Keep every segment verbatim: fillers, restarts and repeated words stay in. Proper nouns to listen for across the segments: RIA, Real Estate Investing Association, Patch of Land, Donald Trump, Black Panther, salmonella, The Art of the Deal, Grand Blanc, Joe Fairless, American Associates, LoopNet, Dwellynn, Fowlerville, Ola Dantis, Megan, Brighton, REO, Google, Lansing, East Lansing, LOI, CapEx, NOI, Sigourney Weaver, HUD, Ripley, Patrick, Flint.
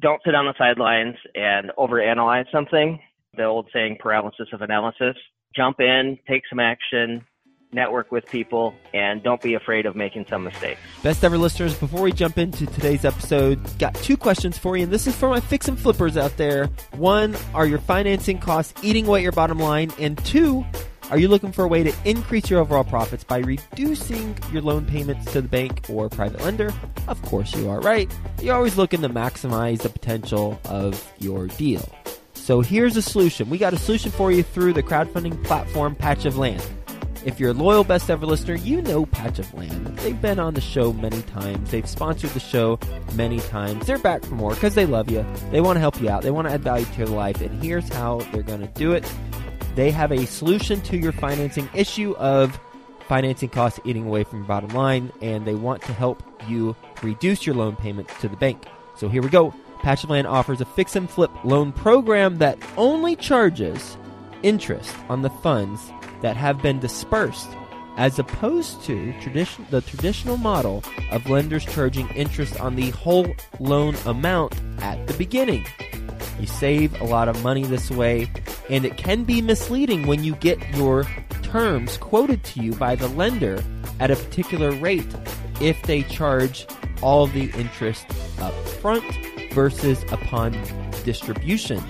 don't sit on the sidelines and overanalyze something. The old saying, paralysis of analysis. Jump in, take some action, network with people, and don't be afraid of making some mistakes. Best ever listeners, before we jump into today's episode, got two questions for you, and this is for my fix and flippers out there. One, are your financing costs eating away at your bottom line? And two, are you looking for a way to increase your overall profits by reducing your loan payments to the bank or private lender? Of course you are, right? You're always looking to maximize the potential of your deal. So here's a solution. We got a solution for you through the crowdfunding platform Patch of Land. If you're a loyal Best Ever listener, you know Patch of Land. They've been on the show many times. They've sponsored the show many times. They're back for more because they love you. They want to help you out. They want to add value to your life. And here's how they're going to do it. They have a solution to your financing issue of financing costs eating away from your bottom line, and they want to help you reduce your loan payments to the bank. So here we go. Patch of Land offers a fix and flip loan program that only charges interest on the funds that have been dispersed, as opposed to tradition, the traditional model of lenders charging interest on the whole loan amount at the beginning. You save a lot of money this way, and it can be misleading when you get your terms quoted to you by the lender at a particular rate if they charge all the interest up front versus upon distributions.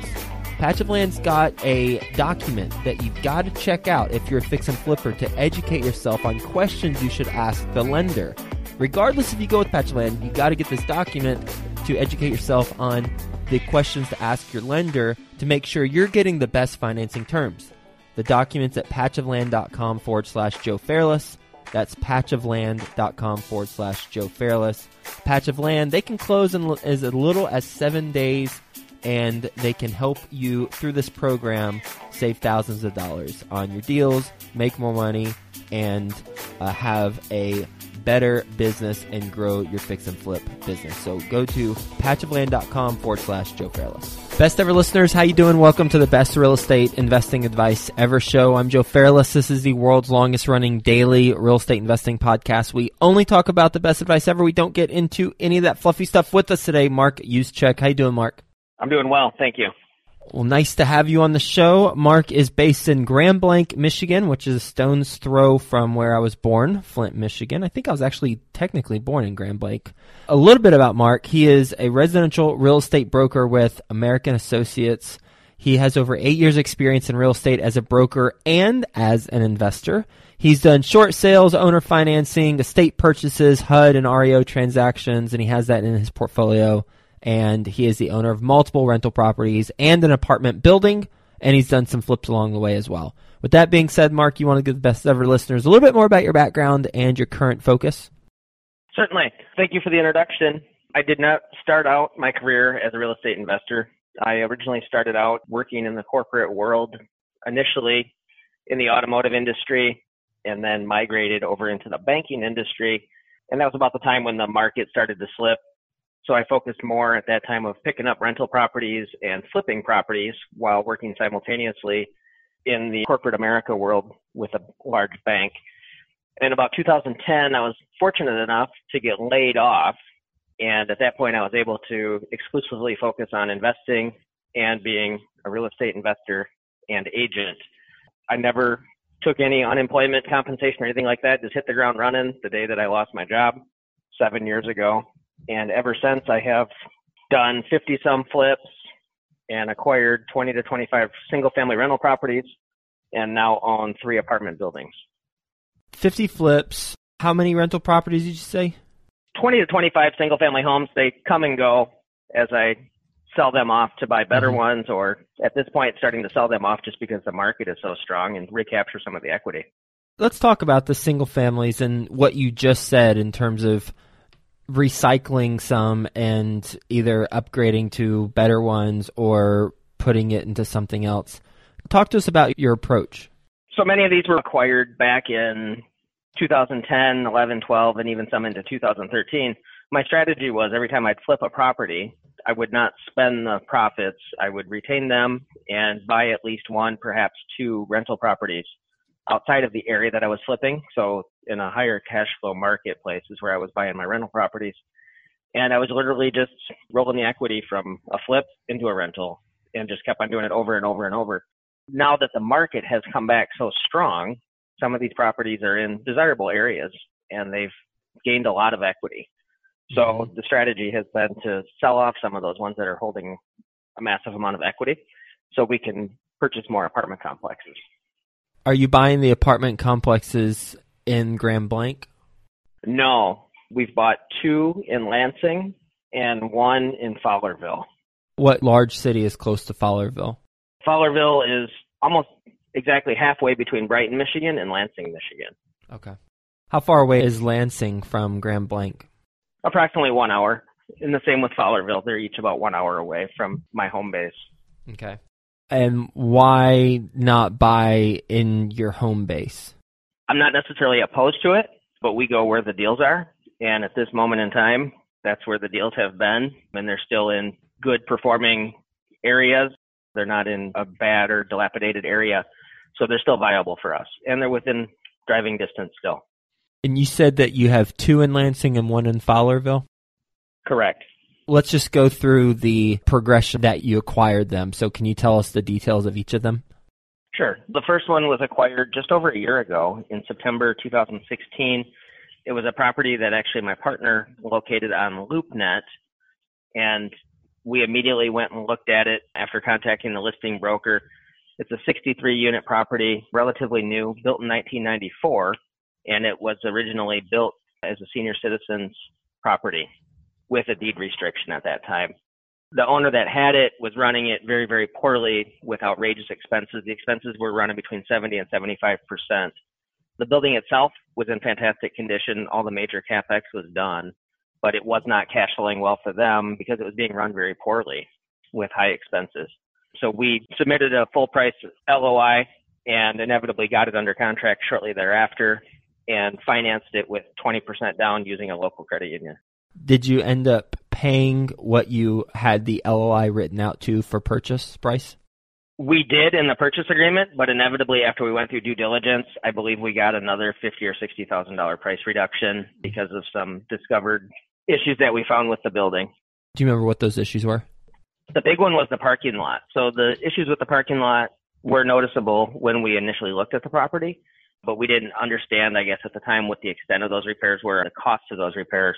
Patch of Land's got a document that you've got to check out if you're a fix and flipper to educate yourself on questions you should ask the lender. Regardless if you go with Patch of Land, you've got to get this document to educate yourself on the questions to ask your lender to make sure you're getting the best financing terms. The document's at patchofland.com forward slash Joe Fairless. That's patchofland.com forward slash Joe Fairless. Patch of Land, they can close in as little as seven days. And they can help you through this program save thousands of dollars on your deals, make more money, and uh, have a better business and grow your fix and flip business. So go to patchofland.com forward slash Joe Fairless. Best ever listeners, how you doing? Welcome to the best real estate investing advice ever show. I'm Joe Fairless. This is the world's longest running daily real estate investing podcast. We only talk about the best advice ever. We don't get into any of that fluffy stuff. With us today, Mark Yuschek. How you doing, Mark? I'm doing well, thank you. Well, nice to have you on the show. Mark is based in Grand Blanc, Michigan, which is a stone's throw from where I was born, Flint, Michigan. I think I was actually technically born in Grand Blanc. A little bit about Mark. He is a residential real estate broker with American Associates. He has over eight years experience in real estate as a broker and as an investor. He's done short sales, owner financing, estate purchases, H U D and R E O transactions, and he has that in his portfolio. And he is the owner of multiple rental properties and an apartment building, and he's done some flips along the way as well. With that being said, Mark, you want to give the best ever listeners a little bit more about your background and your current focus? Certainly. Thank you for the introduction. I did not start out my career as a real estate investor. I originally started out working in the corporate world, initially in the automotive industry, and then migrated over into the banking industry. And that was about the time when the market started to slip. So I focused more at that time of picking up rental properties and flipping properties while working simultaneously in the corporate America world with a large bank. And about two thousand ten, I was fortunate enough to get laid off. And at that point, I was able to exclusively focus on investing and being a real estate investor and agent. I never took any unemployment compensation or anything like that. Just hit the ground running the day that I lost my job seven years ago. And ever since, I have done fifty-some flips and acquired twenty to twenty-five single-family rental properties and now own three apartment buildings. fifty flips. How many rental properties did you say? twenty to twenty-five single-family homes. They come and go as I sell them off to buy better mm-hmm. ones, or at this point, starting to sell them off just because the market is so strong and recapture some of the equity. Let's talk about the single families and what you just said in terms of recycling some and either upgrading to better ones or putting it into something else. Talk to us about your approach. So many of these were acquired back in two thousand ten, eleven, twelve, and even some into two thousand thirteen. My strategy was every time I'd flip a property, I would not spend the profits. I would retain them and buy at least one, perhaps two rental properties outside of the area that I was flipping. So in a higher cash flow marketplace is where I was buying my rental properties. And I was literally just rolling the equity from a flip into a rental and just kept on doing it over and over and over. Now that the market has come back so strong, some of these properties are in desirable areas and they've gained a lot of equity. So the strategy has been to sell off some of those ones that are holding a massive amount of equity so we can purchase more apartment complexes. Are you buying the apartment complexes in Grand Blanc? No. We've bought two in Lansing and one in Fowlerville. What large city is close to Fowlerville? Fowlerville is almost exactly halfway between Brighton, Michigan and Lansing, Michigan. Okay. How far away is Lansing from Grand Blanc? Approximately one hour. And the same with Fowlerville. They're each about one hour away from my home base. Okay. And why not buy in your home base? I'm not necessarily opposed to it, but we go where the deals are. And at this moment in time, that's where the deals have been. And they're still in good performing areas. They're not in a bad or dilapidated area. So they're still viable for us. And they're within driving distance still. And you said that you have two in Lansing and one in Fowlerville? Correct. Let's just go through the progression that you acquired them. So can you tell us the details of each of them? Sure. The first one was acquired just over a year ago in September two thousand sixteen. It was a property that actually my partner located on LoopNet, and we immediately went and looked at it after contacting the listing broker. It's a sixty-three unit property, relatively new, built in nineteen ninety-four, and it was originally built as a senior citizen's property with a deed restriction at that time. The owner that had it was running it very, very poorly with outrageous expenses. The expenses were running between seventy and seventy-five percent. The building itself was in fantastic condition. All the major CapEx was done, but it was not cash flowing well for them because it was being run very poorly with high expenses. So we submitted a full price L O I and inevitably got it under contract shortly thereafter and financed it with twenty percent down using a local credit union. Did you end up paying what you had the L O I written out to for purchase price? We did in the purchase agreement, but inevitably after we went through due diligence, I believe we got another fifty thousand dollars or sixty thousand dollars price reduction because of some discovered issues that we found with the building. Do you remember what those issues were? The big one was the parking lot. So the issues with the parking lot were noticeable when we initially looked at the property, but we didn't understand, I guess, at the time what the extent of those repairs were and the cost of those repairs.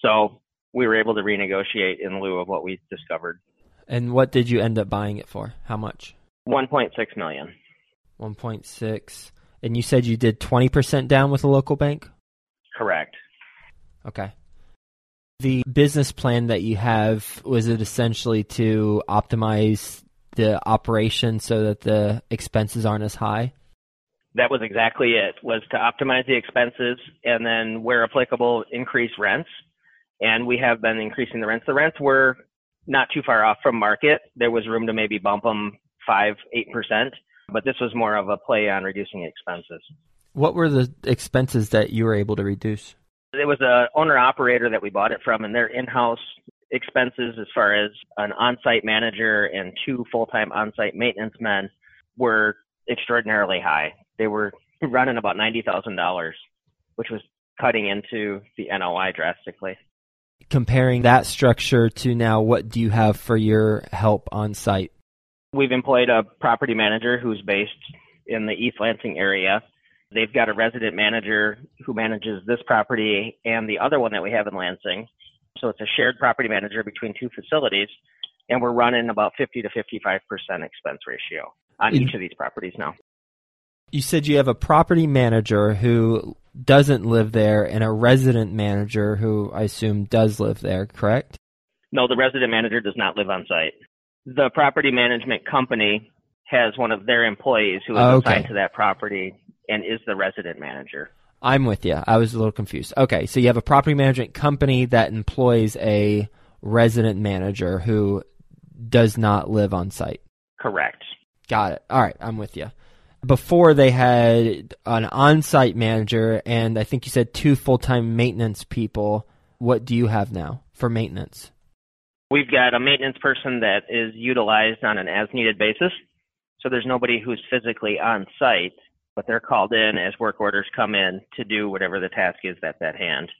So we were able to renegotiate in lieu of what we discovered. And what did you end up buying it for? How much? one point six million dollars. one point six. And you said you did twenty percent down with a local bank? Correct. Okay. The business plan that you have, was it essentially to optimize the operation so that the expenses aren't as high? That was exactly it, was to optimize the expenses and then, where applicable, increase rents. And we have been increasing the rents. The rents were not too far off from market. There was room to maybe bump them five, eight percent, but this was more of a play on reducing expenses. What were the expenses that you were able to reduce? It was an owner-operator that we bought it from, and their in-house expenses as far as an on-site manager and two full-time on-site maintenance men were extraordinarily high. They were running about ninety thousand dollars, which was cutting into the N O I drastically. Comparing that structure to now, what do you have for your help on site? We've employed a property manager who's based in the East Lansing area. They've got a resident manager who manages this property and the other one that we have in Lansing. So it's a shared property manager between two facilities, and we're running about fifty to fifty-five percent expense ratio on each of these properties now. You said you have a property manager who doesn't live there and a resident manager who I assume does live there, correct? No, the resident manager does not live on site. The property management company has one of their employees who is oh, okay. assigned to that property and is the resident manager. I'm with you. I was a little confused. Okay, so you have a property management company that employs a resident manager who does not live on site. Correct. Got it. All right, I'm with you. Before they had an on-site manager and I think you said two full-time maintenance people. What do you have now for maintenance? We've got a maintenance person that is utilized on an as-needed basis. So there's nobody who's physically on-site, but they're called in as work orders come in to do whatever the task is that's at hand.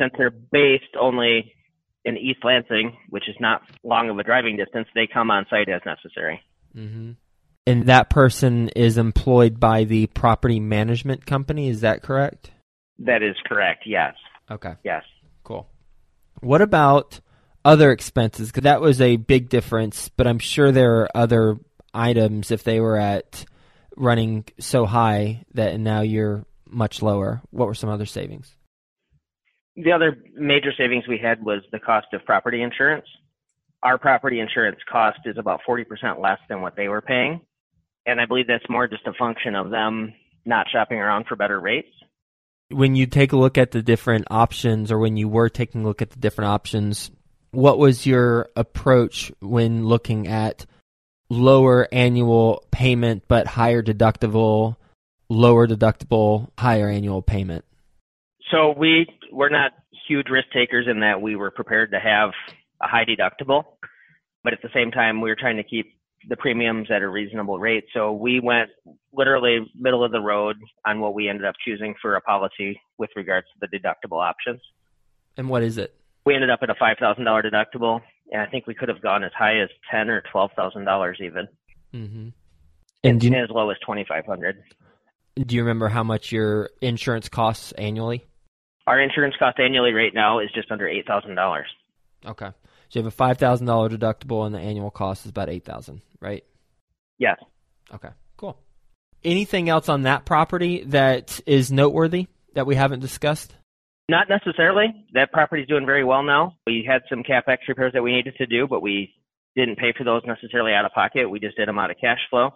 Since they're based only in East Lansing, which is not long of a driving distance, they come on site as necessary. Mm-hmm. And that person is employed by the property management company, is that correct? That is correct, yes. Okay. Yes. Cool. What about other expenses? Because that was a big difference, but I'm sure there are other items if they were at running so high that now you're much lower. What were some other savings? The other major savings we had was the cost of property insurance. Our property insurance cost is about forty percent less than what they were paying. And I believe that's more just a function of them not shopping around for better rates. When you take a look at the different options, or when you were taking a look at the different options, what was your approach when looking at lower annual payment but higher deductible, lower deductible, higher annual payment? So we were not huge risk takers in that we were prepared to have a high deductible, but at the same time, we were trying to keep the premiums at a reasonable rate. So we went literally middle of the road on what we ended up choosing for a policy with regards to the deductible options. And what is it? We ended up at a five thousand dollars deductible, and I think we could have gone as high as ten thousand dollars or twelve thousand dollars even, mm-hmm. and, do you, and as low as twenty-five hundred dollars. Do you remember how much your insurance costs annually? Our insurance cost annually right now is just under eight thousand dollars. Okay. So you have a five thousand dollars deductible, and the annual cost is about eight thousand dollars, right? Yes. Okay, cool. Anything else on that property that is noteworthy that we haven't discussed? Not necessarily. That property is doing very well now. We had some CapEx repairs that we needed to do, but we didn't pay for those necessarily out of pocket. We just did them out of cash flow.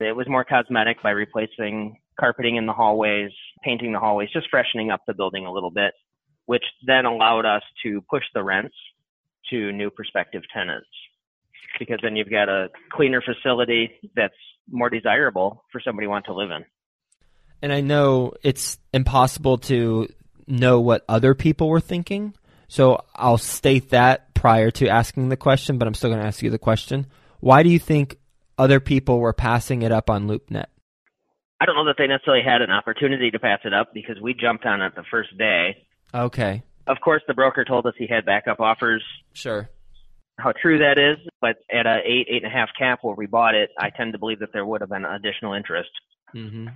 It was more cosmetic by replacing carpeting in the hallways, painting the hallways, just freshening up the building a little bit, which then allowed us to push the rents to new prospective tenants, because then you've got a cleaner facility that's more desirable for somebody who wants to live in. And I know it's impossible to know what other people were thinking, so I'll state that prior to asking the question, but I'm still going to ask you the question. Why do you think other people were passing it up on LoopNet? I don't know that they necessarily had an opportunity to pass it up, because we jumped on it the first day. Okay. Of course, the broker told us he had backup offers. Sure. How true that is, but at an eight, eight and a half cap where we bought it, I tend to believe that there would have been additional interest. Mm-hmm.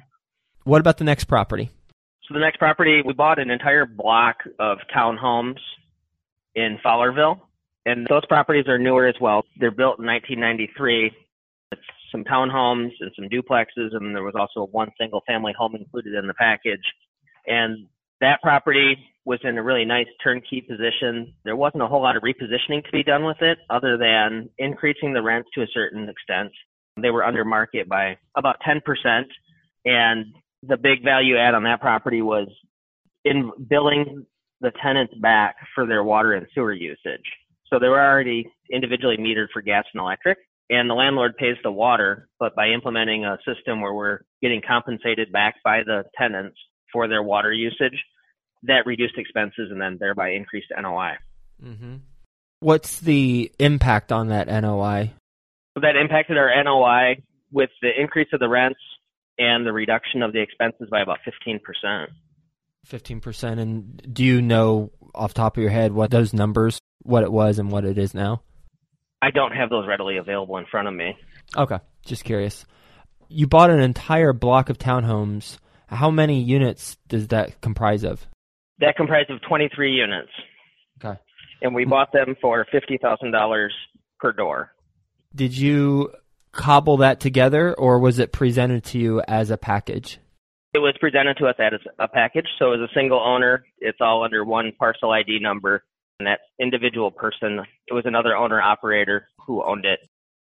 What about the next property? So the next property, we bought an entire block of townhomes in Fowlerville, and those properties are newer as well. They're built in nineteen ninety-three. It's some townhomes and some duplexes, and there was also one single-family home included in the package. And that property was in a really nice turnkey position. There wasn't a whole lot of repositioning to be done with it other than increasing the rents to a certain extent. They were under market by about ten percent. And the big value add on that property was in billing the tenants back for their water and sewer usage. So they were already individually metered for gas and electric, and the landlord pays the water, but by implementing a system where we're getting compensated back by the tenants for their water usage, that reduced expenses and then thereby increased N O I. Mm-hmm. What's the impact on that N O I? That impacted our N O I with the increase of the rents and the reduction of the expenses by about fifteen percent. fifteen percent. And do you know off the top of your head what those numbers, what it was and what it is now? I don't have those readily available in front of me. Okay. Just curious. You bought an entire block of townhomes. How many units does that comprise of? That comprised of twenty-three units. Okay. And we bought them for fifty thousand dollars per door. Did you cobble that together, or was it presented to you as a package? It was presented to us as a package. So as a single owner, it's all under one parcel I D number, and that individual person, it was another owner-operator who owned it.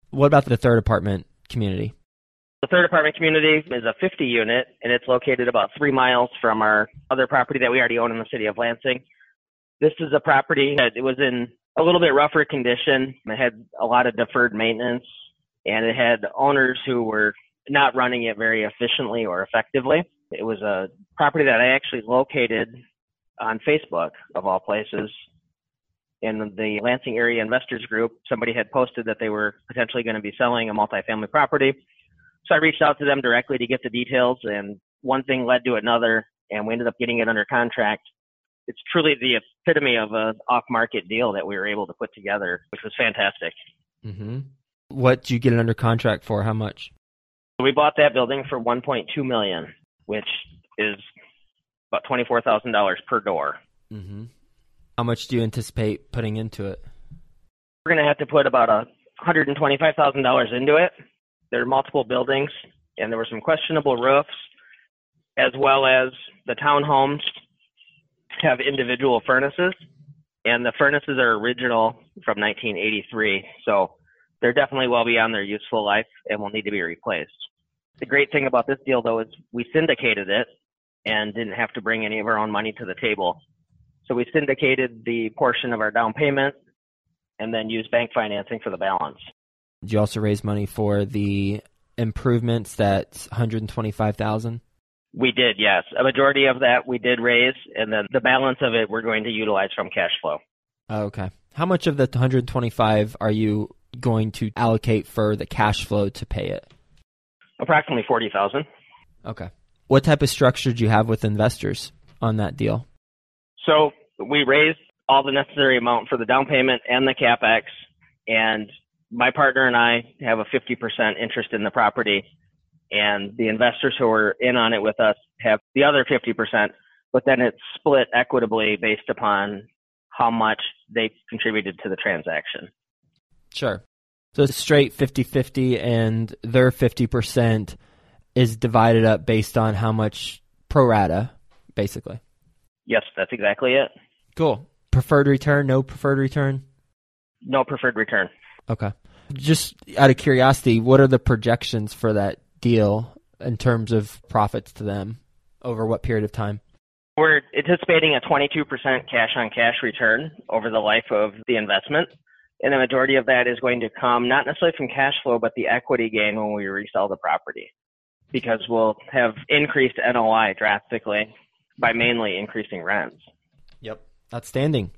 What about the third apartment community? The third apartment community is a fifty unit, and it's located about three miles from our other property that we already own in the city of Lansing. This is a property that it was in a little bit rougher condition. It had a lot of deferred maintenance, and it had owners who were not running it very efficiently or effectively. It was a property that I actually located on Facebook, of all places. In the Lansing Area Investors Group, somebody had posted that they were potentially going to be selling a multifamily property. So I reached out to them directly to get the details, and one thing led to another, and we ended up getting it under contract. it's truly the epitome of an off-market deal that we were able to put together, which was fantastic. Mm-hmm. What did you get it under contract for? How much? We bought that building for one point two million dollars, which is about twenty-four thousand dollars per door. Mm-hmm. How much do you anticipate putting into it? We're going to have to put about one hundred twenty-five thousand dollars into it. There are multiple buildings, and there were some questionable roofs, as well as the townhomes have individual furnaces, and the furnaces are original from nineteen eighty-three, so they're definitely well beyond their useful life and will need to be replaced. The great thing about this deal, though, is we syndicated it and didn't have to bring any of our own money to the table. So we syndicated the portion of our down payment and then used bank financing for the balance. Did you also raise money for the improvements? That's one hundred twenty-five thousand dollars? We did, yes. A majority of that we did raise, and then the balance of it we're going to utilize from cash flow. Okay. How much of the one hundred twenty-five are you going to allocate for the cash flow to pay it? Approximately forty thousand. Okay. What type of structure do you have with investors on that deal? So we raised all the necessary amount for the down payment and the CapEx, and my partner and I have a fifty percent interest in the property. And the investors who are in on it with us have the other fifty percent, but then it's split equitably based upon how much they contributed to the transaction. Sure. So it's straight fifty-fifty, and their fifty percent is divided up based on how much pro rata, basically. Yes, that's exactly it. Cool. Preferred return, no preferred return? No preferred return. Okay. Just out of curiosity, what are the projections for that deal in terms of profits to them over what period of time? We're anticipating a twenty-two percent cash-on-cash return over the life of the investment, and the majority of that is going to come not necessarily from cash flow, but the equity gain when we resell the property, because we'll have increased N O I drastically by mainly increasing rents. Yep. Outstanding.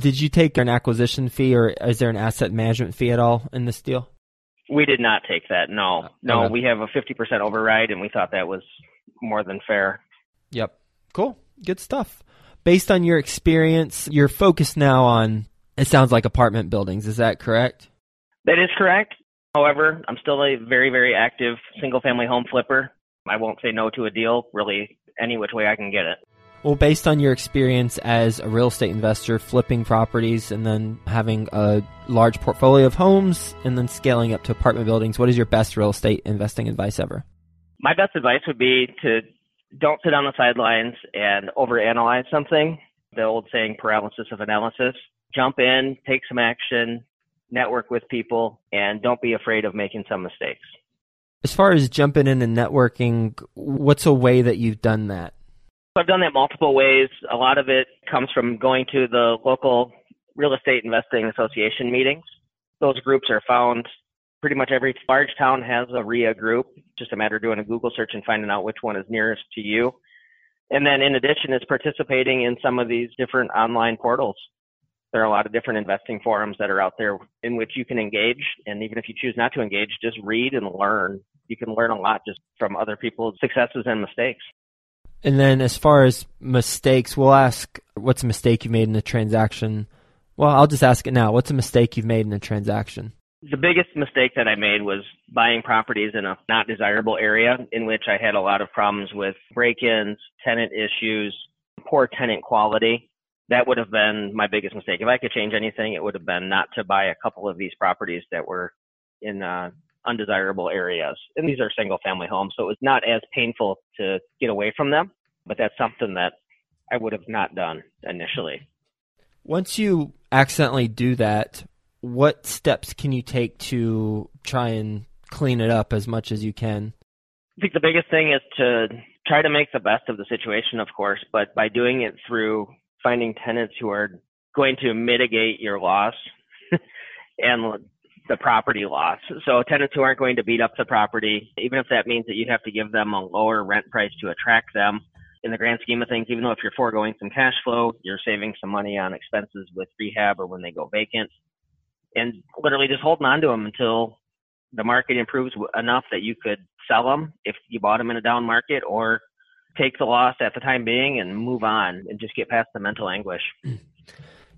Did you take an acquisition fee, or is there an asset management fee at all in this deal? We did not take that, no. No, we have a fifty percent override, and we thought that was more than fair. Yep. Cool. Good stuff. Based on your experience, you're focused now on, it sounds like, apartment buildings. Is that correct? That is correct. However, I'm still a very, very active single-family home flipper. I won't say no to a deal, really, any which way I can get it. Well, based on your experience as a real estate investor, flipping properties and then having a large portfolio of homes and then scaling up to apartment buildings, what is your best real estate investing advice ever? My best advice would be to don't sit on the sidelines and overanalyze something. The old saying, paralysis of analysis. Jump in, take some action, network with people, and don't be afraid of making some mistakes. As far as jumping in and networking, what's a way that you've done that? I've done that multiple ways. A lot of it comes from going to the local Real Estate Investing Association meetings. Those groups are found pretty much every large town has a R I A group. Just a matter of doing a Google search and finding out which one is nearest to you. And then in addition is participating in some of these different online portals. There are a lot of different investing forums that are out there in which you can engage. And even if you choose not to engage, just read and learn. You can learn a lot just from other people's successes and mistakes. And then as far as mistakes, we'll ask what's a mistake you made in a transaction. Well, I'll just ask it now. What's a mistake you've made in a transaction? The biggest mistake that I made was buying properties in a not desirable area in which I had a lot of problems with break-ins, tenant issues, poor tenant quality. That would have been my biggest mistake. If I could change anything, it would have been not to buy a couple of these properties that were in uh undesirable areas. And these are single family homes, so it was not as painful to get away from them, but that's something that I would have not done initially. Once you accidentally do that, what steps can you take to try and clean it up as much as you can? I think the biggest thing is to try to make the best of the situation, of course, but by doing it through finding tenants who are going to mitigate your loss and the property loss. So tenants who aren't going to beat up the property, even if that means that you have to give them a lower rent price to attract them. In the grand scheme of things, even though if you're foregoing some cash flow, you're saving some money on expenses with rehab or when they go vacant. And literally just holding on to them until the market improves enough that you could sell them if you bought them in a down market, or take the loss at the time being and move on and just get past the mental anguish.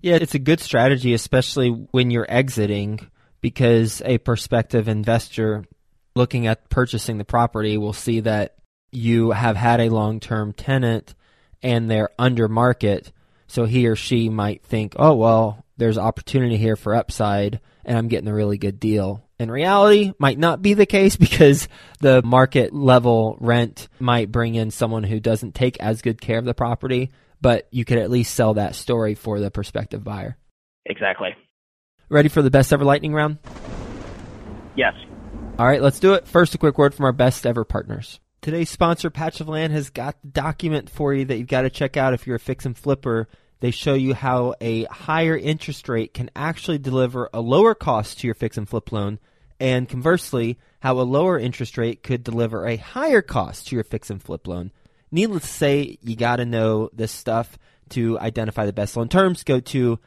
Yeah, it's a good strategy, especially when you're exiting, because a prospective investor looking at purchasing the property will see that you have had a long-term tenant and they're under market. So he or she might think, oh, well, there's opportunity here for upside and I'm getting a really good deal. In reality, might not be the case, because the market level rent might bring in someone who doesn't take as good care of the property, but you could at least sell that story for the prospective buyer. Exactly. Ready for the best ever lightning round? Yes. All right, let's do it. First, a quick word from our best ever partners. Today's sponsor, Patch of Land, has got the document for you that you've got to check out if you're a fix and flipper. They show you how a higher interest rate can actually deliver a lower cost to your fix and flip loan, and conversely, how a lower interest rate could deliver a higher cost to your fix and flip loan. Needless to say, you got to know this stuff to identify the best loan terms. Go to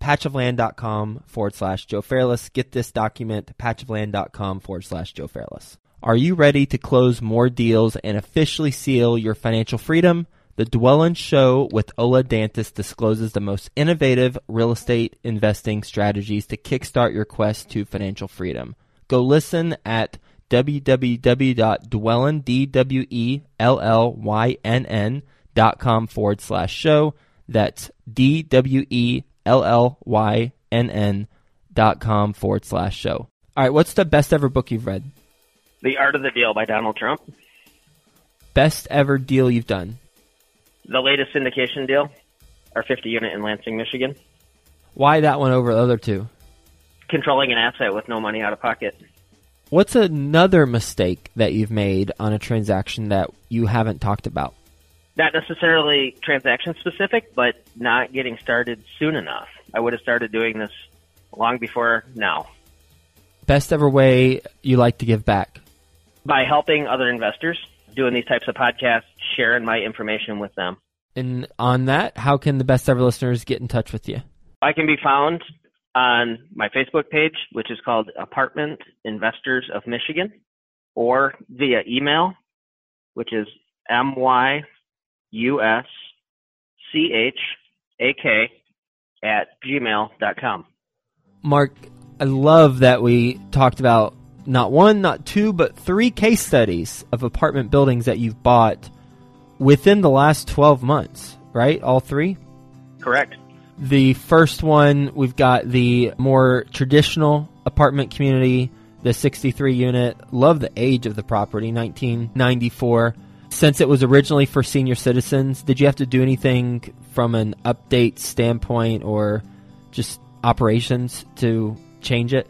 patchofland.com forward slash Joe Fairless. Get this document, patchofland.com forward slash Joe Fairless. Are you ready to close more deals and officially seal your financial freedom? The Dwellynn Show with Ola Dantis discloses the most innovative real estate investing strategies to kickstart your quest to financial freedom. Go listen at www.dwellynn.com forward slash show. That's D-W-E-L-L-Y-N-N dot com forward slash show. All right, what's the best ever book you've read? The Art of the Deal by Donald Trump. Best ever deal you've done? The latest syndication deal, our fifty unit in Lansing, Michigan. Why that one over the other two? Controlling an asset with no money out of pocket. What's another mistake that you've made on a transaction that you haven't talked about? Not necessarily transaction specific, but not getting started soon enough. I would have started doing this long before now. Best ever way you like to give back? By helping other investors, doing these types of podcasts, sharing my information with them. And on that, how can the best ever listeners get in touch with you? I can be found on my Facebook page, which is called Apartment Investors of Michigan, or via email, which is myuschak at gmail dot com. Mark, I love that we talked about not one, not two, but three case studies of apartment buildings that you've bought within the last twelve months, right? All three? Correct. The first one, we've got the more traditional apartment community, the sixty-three unit. Love the age of the property, nineteen ninety-four. Since it was originally for senior citizens, did you have to do anything from an update standpoint or just operations to change it?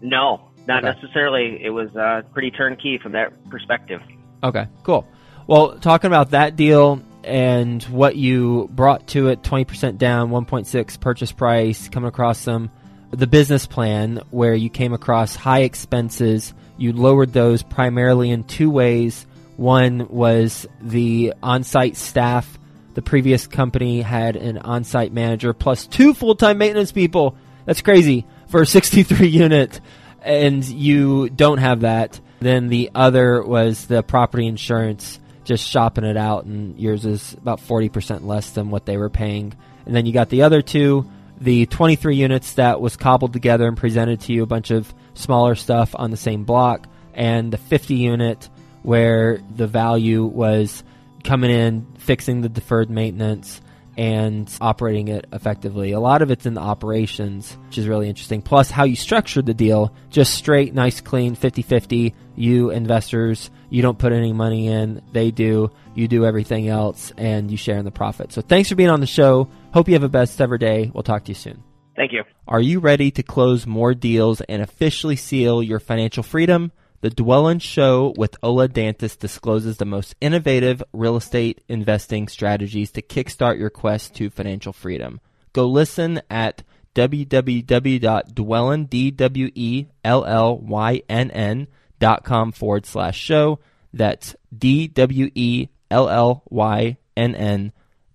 No, not okay. necessarily. It was uh, pretty turnkey from that perspective. Okay, cool. Well, talking about that deal and what you brought to it, twenty percent down, one point six purchase price, coming across some, the business plan where you came across high expenses, you lowered those primarily in two ways. One was the on-site staff. The previous company had an on-site manager plus two full-time maintenance people. That's crazy for a sixty-three unit, and you don't have that. Then the other was the property insurance, just shopping it out, and yours is about forty percent less than what they were paying. And then you got the other two, the twenty-three units that was cobbled together and presented to you a bunch of smaller stuff on the same block, and the fifty unit where the value was coming in, fixing the deferred maintenance, and operating it effectively. A lot of it's in the operations, which is really interesting. Plus, how you structured the deal, just straight, nice, clean, fifty-fifty. You investors, you don't put any money in. They do. You do everything else, and you share in the profit. So thanks for being on the show. Hope you have a best ever day. We'll talk to you soon. Thank you. Are you ready to close more deals and officially seal your financial freedom? The Dwellynn Show with Ola Dantis discloses the most innovative real estate investing strategies to kickstart your quest to financial freedom. Go listen at www.dwellynn.com forward slash show. That's D-W-E-L-L-Y-N-N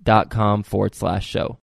dot com forward slash show.